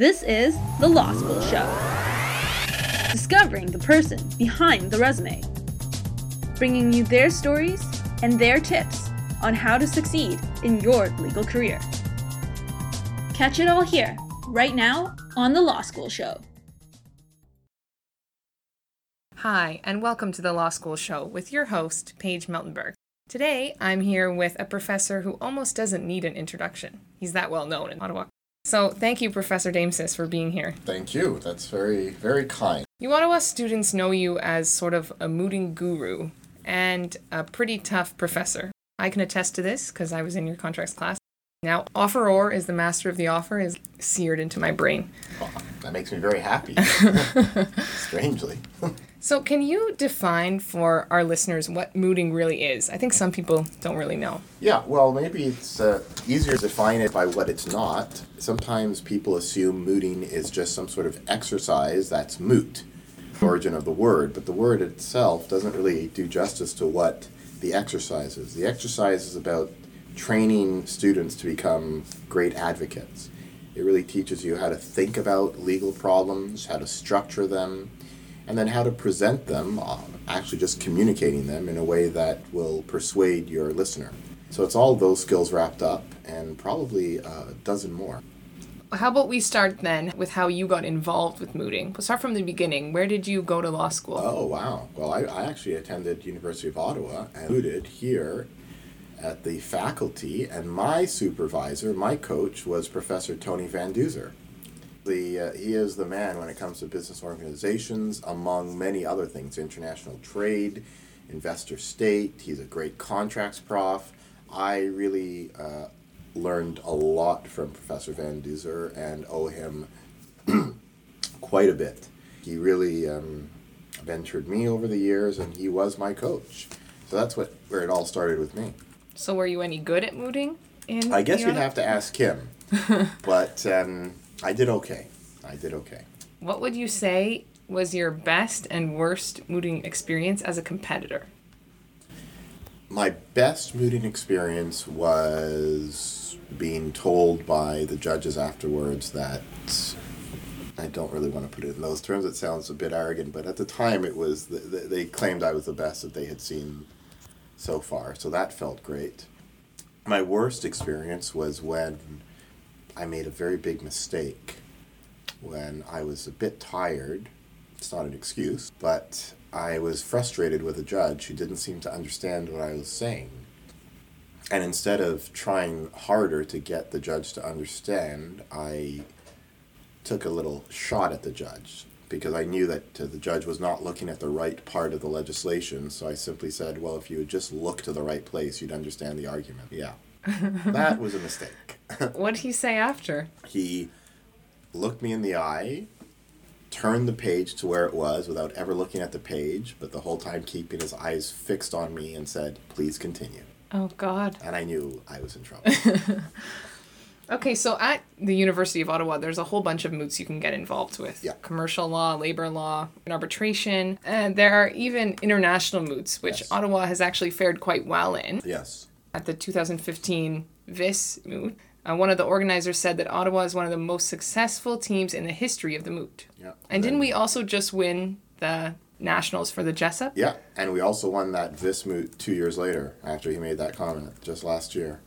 This is The Law School Show. Discovering the person behind the resume. Bringing you their stories and their tips on how to succeed in your legal career. Catch it all here, right now, on The Law School Show. Hi, and welcome to The Law School Show with your host, Paige Meltenberg. Today, I'm here with a professor who almost doesn't need an introduction. He's that well known in Ottawa. So thank you, Professor Damesis, for being here. Thank you. That's very, very kind. You Ottawa students know you as sort of a mooting guru and a pretty tough professor. I can attest to this because I was in your contracts class. Now, offeror is the master of the offer is seared into my brain. Oh, that makes me very happy, strangely. So can you define for our listeners what mooting really is? I think some people don't really know. Yeah, well, maybe it's easier to define it by what it's not. Sometimes people assume mooting is just some sort of exercise that's moot, the origin of the word. But the word itself doesn't really do justice to what the exercise is. The exercise is about training students to become great advocates. It really teaches you how to think about legal problems, how to structure them, and then how to present them, actually just communicating them in a way that will persuade your listener. So it's all those skills wrapped up, and probably a dozen more. How about we start then with how you got involved with mooting? We'll start from the beginning. Where did you go to law school? Oh, wow. Well, I actually attended University of Ottawa and mooted here at the faculty, and my supervisor, my coach, was Professor Tony Van Duzer. He is the man when it comes to business organizations, among many other things, international trade, investor state. He's a great contracts prof. I really learned a lot from Professor Van Duzer and owe him quite a bit. He really mentored me over the years, and he was my coach. So that's where it all started with me. So were you any good at mooting? I guess you'd have to ask him. But I did okay. What would you say was your best and worst mooting experience as a competitor? My best mooting experience was being told by the judges afterwards that, I don't really want to put it in those terms, it sounds a bit arrogant, but at the time it was, they claimed I was the best that they had seen so far, so that felt great. My worst experience was when I made a very big mistake when I was a bit tired. It's not an excuse, but I was frustrated with a judge who didn't seem to understand what I was saying. And instead of trying harder to get the judge to understand, I took a little shot at the judge because I knew that the judge was not looking at the right part of the legislation. So I simply said, well, if you would just look to the right place, you'd understand the argument. Yeah. That was a mistake. What did he say after? He looked me in the eye, turned the page to where it was without ever looking at the page, but the whole time keeping his eyes fixed on me and said, please continue. Oh, God. And I knew I was in trouble. Okay, so at the University of Ottawa, there's a whole bunch of moots you can get involved with. Yeah. Commercial law, labor law, and arbitration. And there are even international moots, which yes. Ottawa has actually fared quite well in. Yes. At the 2015 VIS moot, one of the organizers said that Ottawa is one of the most successful teams in the history of the moot. Yeah. And didn't we also just win the nationals for the Jessup? Yeah, and we also won that VIS moot 2 years later after he made that comment just last year.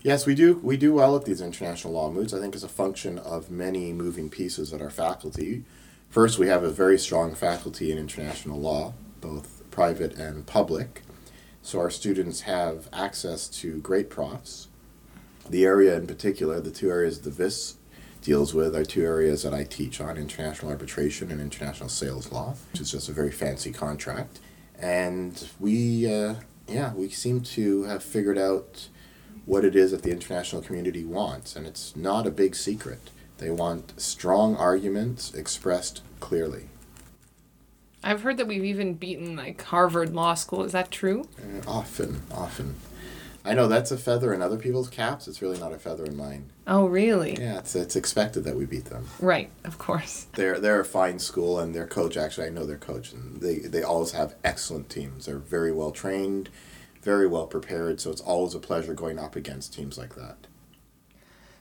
Yes, we do well at these international law moots. I think it's a function of many moving pieces at our faculty. First, we have a very strong faculty in international law, both private and public. So our students have access to great profs. The area in particular, the two areas the VIS deals with are two areas that I teach on, international arbitration and international sales law, which is just a very fancy contract. And we seem to have figured out what it is that the international community wants, and it's not a big secret. They want strong arguments expressed clearly. I've heard that we've even beaten, Harvard Law School. Is that true? Often. I know that's a feather in other people's caps. It's really not a feather in mine. Oh, really? Yeah, it's expected that we beat them. Right, of course. They're a fine school, and their coach, actually, I know their coach, and they always have excellent teams. They're very well trained, very well prepared, so it's always a pleasure going up against teams like that.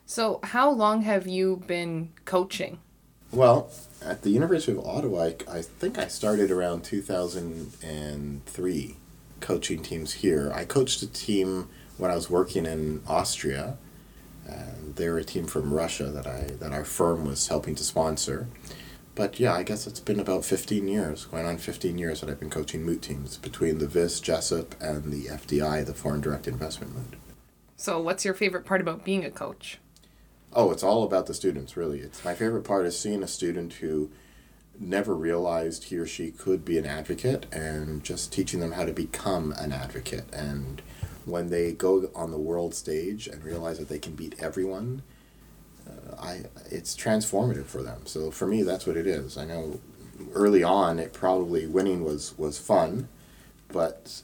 So how long have you been coaching? Well, at the University of Ottawa, I think I started around 2003 coaching teams here. I coached a team when I was working in Austria. They were a team from Russia that our firm was helping to sponsor. But yeah, I guess it's been about 15 years, going on 15 years that I've been coaching moot teams between the VIS, Jessup, and the FDI, the Foreign Direct Investment Moot. So what's your favorite part about being a coach? Oh, it's all about the students, really. It's my favorite part is seeing a student who never realized he or she could be an advocate and just teaching them how to become an advocate. And when they go on the world stage and realize that they can beat everyone, it's transformative for them. So for me, that's what it is. I know early on, it probably winning was fun, and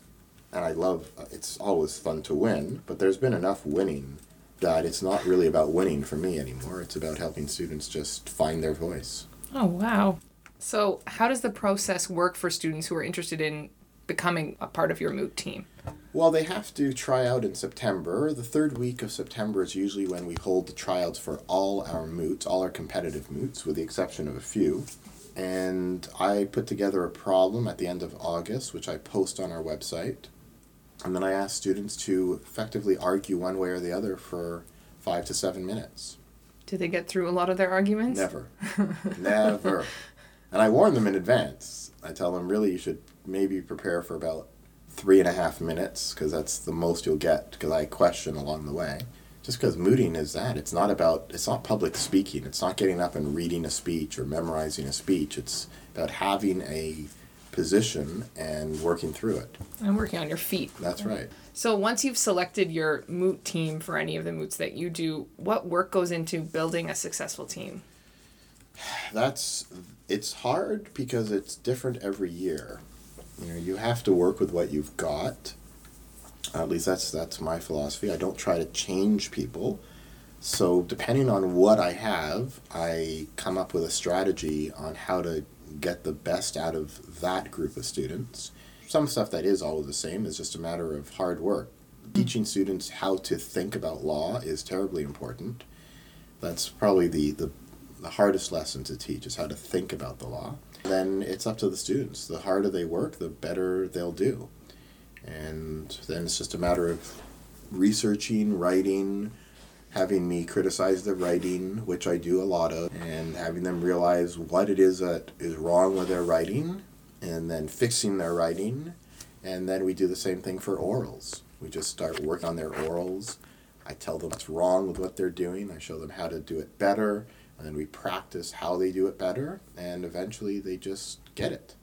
I love, it's always fun to win, but there's been enough winning that it's not really about winning for me anymore. It's about helping students just find their voice. Oh, wow. So how does the process work for students who are interested in becoming a part of your moot team? Well, they have to try out in September. The third week of September is usually when we hold the tryouts for all our moots, all our competitive moots, with the exception of a few. And I put together a problem at the end of August, which I post on our website. And then I ask students to effectively argue one way or the other for 5 to 7 minutes. Do they get through a lot of their arguments? Never. Never. And I warn them in advance. I tell them, really, you should maybe prepare for about 3.5 minutes, because that's the most you'll get, because I question along the way. Just because mooting is that. It's not public speaking. It's not getting up and reading a speech or memorizing a speech. It's about having a position and working through it. And working on your feet. That's right. So once you've selected your moot team for any of the moots that you do, what work goes into building a successful team? It's hard because it's different every year. You know, you have to work with what you've got. At least that's my philosophy. I don't try to change people. So depending on what I have, I come up with a strategy on how to get the best out of that group of students. Some stuff that is always the same is just a matter of hard work. Teaching students how to think about law is terribly important. That's probably the hardest lesson to teach, is how to think about the law. Then it's up to the students. The harder they work, the better they'll do. And then it's just a matter of researching, writing, having me criticize the writing, which I do a lot of, and having them realize what it is that is wrong with their writing, and then fixing their writing. And then we do the same thing for orals. We just start working on their orals. I tell them what's wrong with what they're doing. I show them how to do it better. And then we practice how they do it better, and eventually they just get it.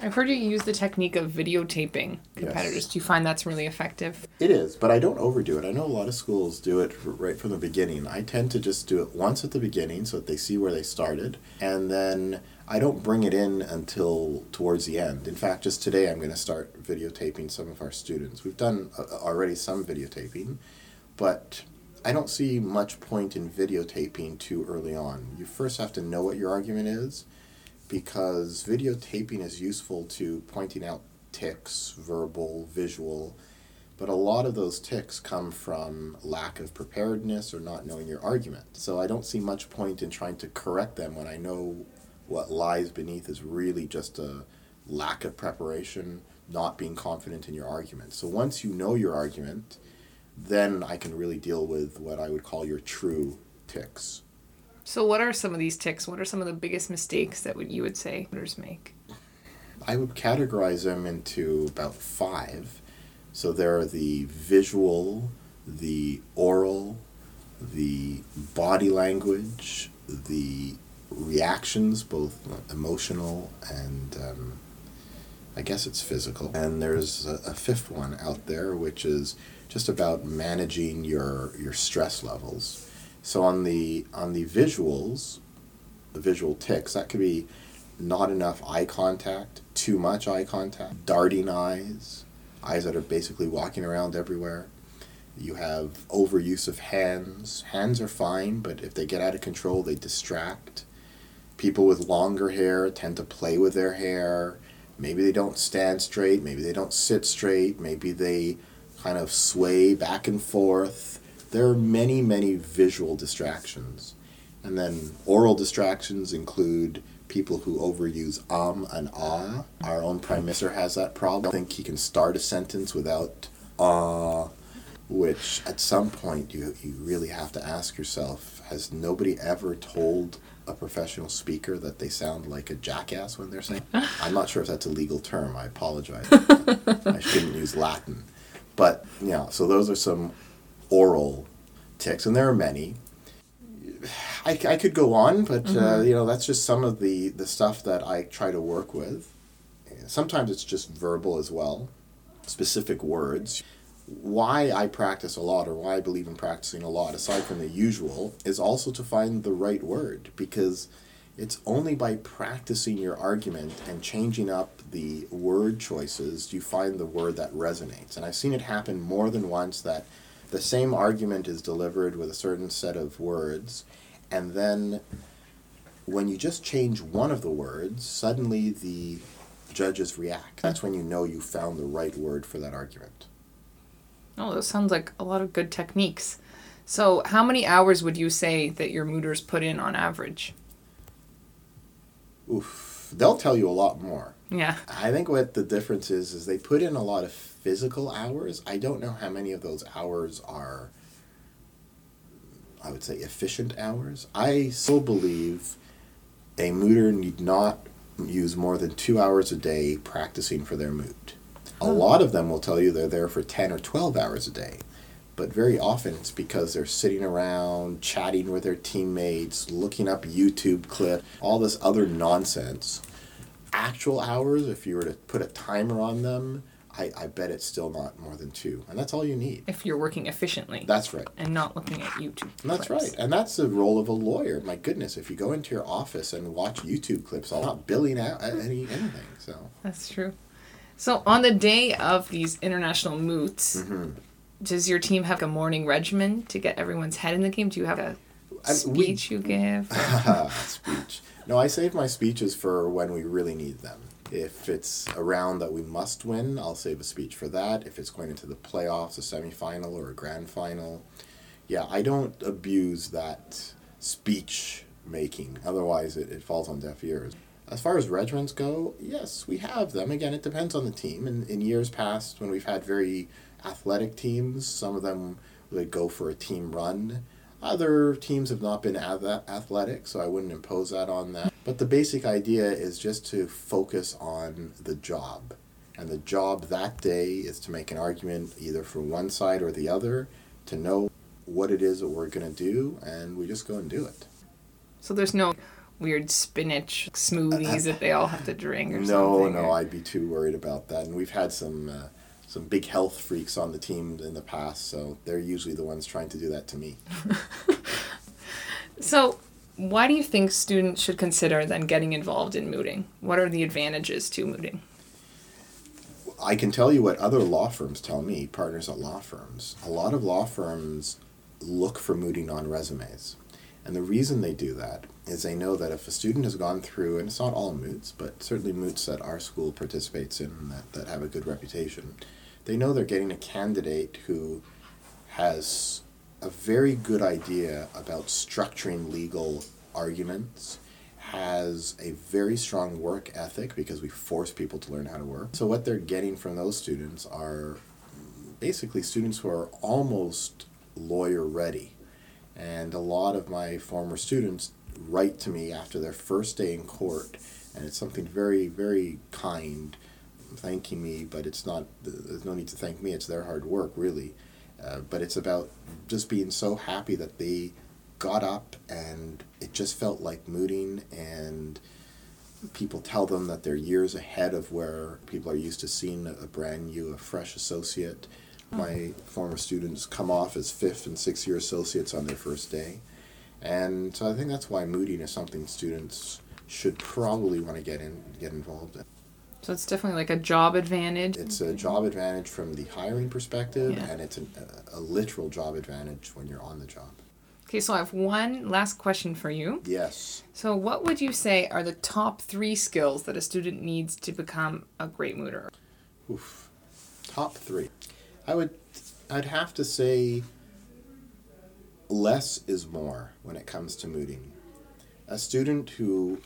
I've heard you use the technique of videotaping competitors. Yes. Do you find that's really effective? It is, but I don't overdo it. I know a lot of schools do it right from the beginning. I tend to just do it once at the beginning so that they see where they started, and then I don't bring it in until towards the end. In fact, just today I'm going to start videotaping some of our students. We've done already some videotaping, but I don't see much point in videotaping too early on. You first have to know what your argument is, because videotaping is useful to pointing out tics, verbal, visual, but a lot of those tics come from lack of preparedness or not knowing your argument. So I don't see much point in trying to correct them when I know what lies beneath is really just a lack of preparation, not being confident in your argument. So once you know your argument, then I can really deal with what I would call your true tics. So what are some of these tics? What are some of the biggest mistakes that you would say voters make? I would categorize them into about 5. So there are the visual, the oral, the body language, the reactions, both emotional and I guess it's physical. And there's a 5th one out there, which is just about managing your stress levels. So on the visuals, the visual tics, that could be not enough eye contact, too much eye contact, darting eyes that are basically walking around everywhere. You have overuse of hands. Hands are fine, but if they get out of control, they distract. People with longer hair tend to play with their hair. Maybe they don't stand straight, maybe they don't sit straight, maybe they kind of sway back and forth. there are many, many visual distractions. And then oral distractions include people who overuse and ah. Our own prime minister has that problem. I think he can start a sentence without which at some point you really have to ask yourself, has nobody ever told a professional speaker that they sound like a jackass when they're saying? I'm not sure if that's a legal term. I apologize. I shouldn't use Latin. But, yeah, so those are some oral tics, and there are many. I could go on, but, you know, that's just some of the stuff that I try to work with. Sometimes it's just verbal as well, specific words. Why I practice a lot, or why I believe in practicing a lot, aside from the usual, is also to find the right word, because it's only by practicing your argument and changing up the word choices you find the word that resonates. And I've seen it happen more than once that the same argument is delivered with a certain set of words, and then when you just change one of the words, suddenly the judges react. That's when you know you found the right word for that argument. Oh, that sounds like a lot of good techniques. So how many hours would you say that your mooters put in on average? Oof. They'll tell you a lot more. Yeah. I think what the difference is they put in a lot of physical hours. I don't know how many of those hours are, I would say, efficient hours. I still believe a mooter need not use more than 2 hours a day practicing for their moot. A lot of them will tell you they're there for 10 or 12 hours a day, but very often it's because they're sitting around, chatting with their teammates, looking up YouTube clips, all this other nonsense. Actual hours, if you were to put a timer on them, I bet it's still not more than 2, and that's all you need. If you're working efficiently. That's right. And not looking at YouTube clips. And that's right, and that's the role of a lawyer. My goodness, if you go into your office and watch YouTube clips, I'm not billing out anything. So that's true. So on the day of these international moots, does your team have a morning regimen to get everyone's head in the game? Do you have a speech you give? Speech. No, I save my speeches for when we really need them. If it's a round that we must win, I'll save a speech for that. If it's going into the playoffs, a semifinal or a grand final. Yeah, I don't abuse that speech making. Otherwise, it falls on deaf ears. As far as regimens go, yes, we have them. Again, it depends on the team. In years past, when we've had very athletic teams, some of them would go for a team run. Other teams have not been athletic, so I wouldn't impose that on them. But the basic idea is just to focus on the job. And the job that day is to make an argument either for one side or the other, to know what it is that we're going to do, and we just go and do it. So there's no weird spinach smoothies that they all have to drink or something. No, I'd be too worried about that. And we've had some big health freaks on the team in the past, so they're usually the ones trying to do that to me. So why do you think students should consider then getting involved in mooting? What are the advantages to mooting? I can tell you what other law firms tell me, partners at law firms. A lot of law firms look for mooting on resumes. And the reason they do that is they know that if a student has gone through, and it's not all moots, but certainly moots that our school participates in that have a good reputation, they know they're getting a candidate who has a very good idea about structuring legal arguments, has a very strong work ethic because we force people to learn how to work. So what they're getting from those students are basically students who are almost lawyer ready. And a lot of my former students write to me after their first day in court, and it's something very, very kind, thanking me, but it's not, there's no need to thank me, it's their hard work, really. But it's about just being so happy that they got up and it just felt like mooting, and people tell them that they're years ahead of where people are used to seeing a brand new, a fresh associate. My former students come off as 5th- and 6th-year associates on their first day. And so I think that's why mooting is something students should probably want to get involved in. So it's definitely like a job advantage. It's a job advantage from the hiring perspective, and it's a literal job advantage when you're on the job. Okay, so I have one last question for you. Yes. So what would you say are the top 3 skills that a student needs to become a great mooter? Top 3. I'd have to say less is more when it comes to mooting. A student who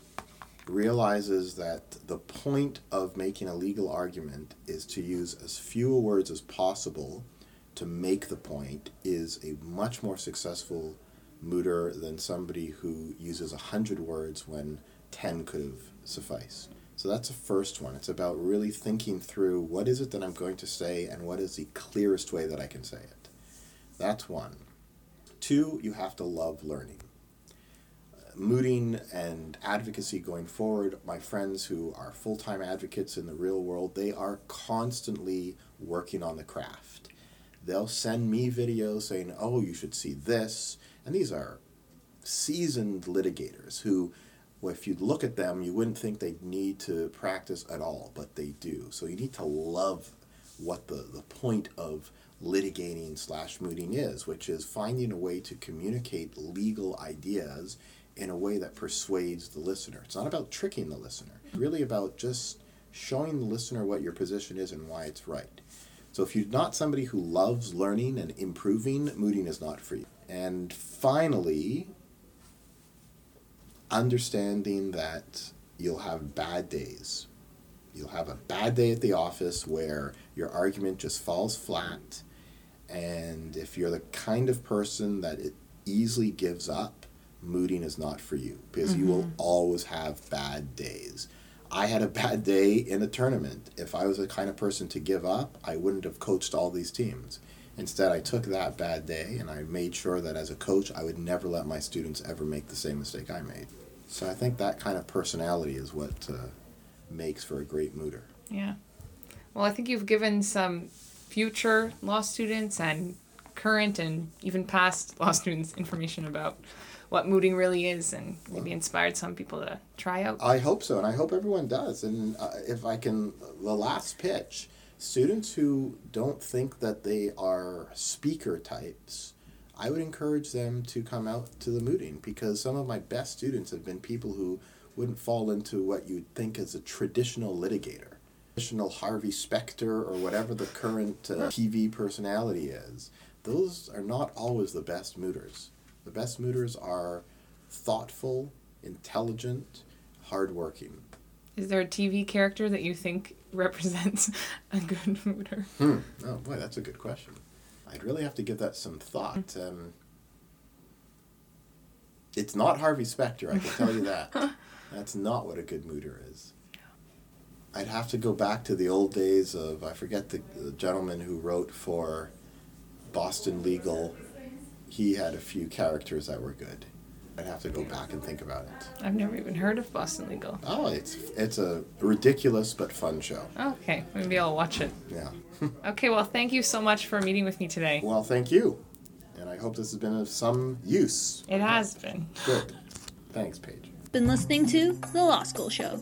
realizes that the point of making a legal argument is to use as few words as possible to make the point is a much more successful mooter than somebody who uses 100 words when 10 could have sufficed. So that's the first one. It's about really thinking through what is it that I'm going to say and what is the clearest way that I can say it. That's one. Two, you have to love learning. Mooting and advocacy going forward, my friends who are full-time advocates in the real world, they are constantly working on the craft. They'll send me videos saying, oh, you should see this. And these are seasoned litigators who, if you look at them, you wouldn't think they need to practice at all, but they do. So you need to love what the point of litigating / mooting is, which is finding a way to communicate legal ideas in a way that persuades the listener. It's not about tricking the listener. It's really about just showing the listener what your position is and why it's right. So if you're not somebody who loves learning and improving, mooting is not for you. And finally, understanding that you'll have bad days. You'll have a bad day at the office where your argument just falls flat. And if you're the kind of person that it easily gives up, mooting is not for you because you will always have bad days. I had a bad day in a tournament. If I was the kind of person to give up, I wouldn't have coached all these teams. Instead, I took that bad day and I made sure that as a coach, I would never let my students ever make the same mistake I made. So I think that kind of personality is what makes for a great mooter. Yeah. Well, I think you've given some future law students and current and even past law students information about what mooting really is and maybe inspired some people to try out. I hope so, and I hope everyone does. And if I can, the last pitch, students who don't think that they are speaker types, I would encourage them to come out to the mooting because some of my best students have been people who wouldn't fall into what you'd think as a traditional litigator, traditional Harvey Specter or whatever the current TV personality is. Those are not always the best mooters. The best mooters are thoughtful, intelligent, hardworking. Is there a TV character that you think represents a good mooter? Oh boy, that's a good question. I'd really have to give that some thought. It's not Harvey Specter, I can tell you that. That's not what a good mooter is. I'd have to go back to the old days of, I forget the gentleman who wrote for Boston Legal. He had a few characters that were good. I'd have to go back and think about it. I've never even heard of Boston Legal. Oh, it's a ridiculous but fun show. Okay, maybe I'll watch it. Yeah. Okay, well, thank you so much for meeting with me today. Well, thank you. And I hope this has been of some use. It has been. Good. Thanks, Paige. Been listening to The Law School Show.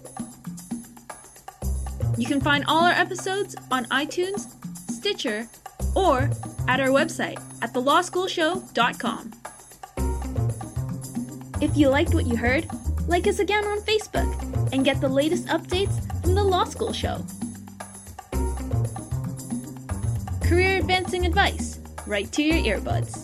You can find all our episodes on iTunes, Stitcher, or at our website at thelawschoolshow.com. If you liked what you heard, like us again on Facebook and get the latest updates from The Law School Show. Career advancing advice right to your earbuds.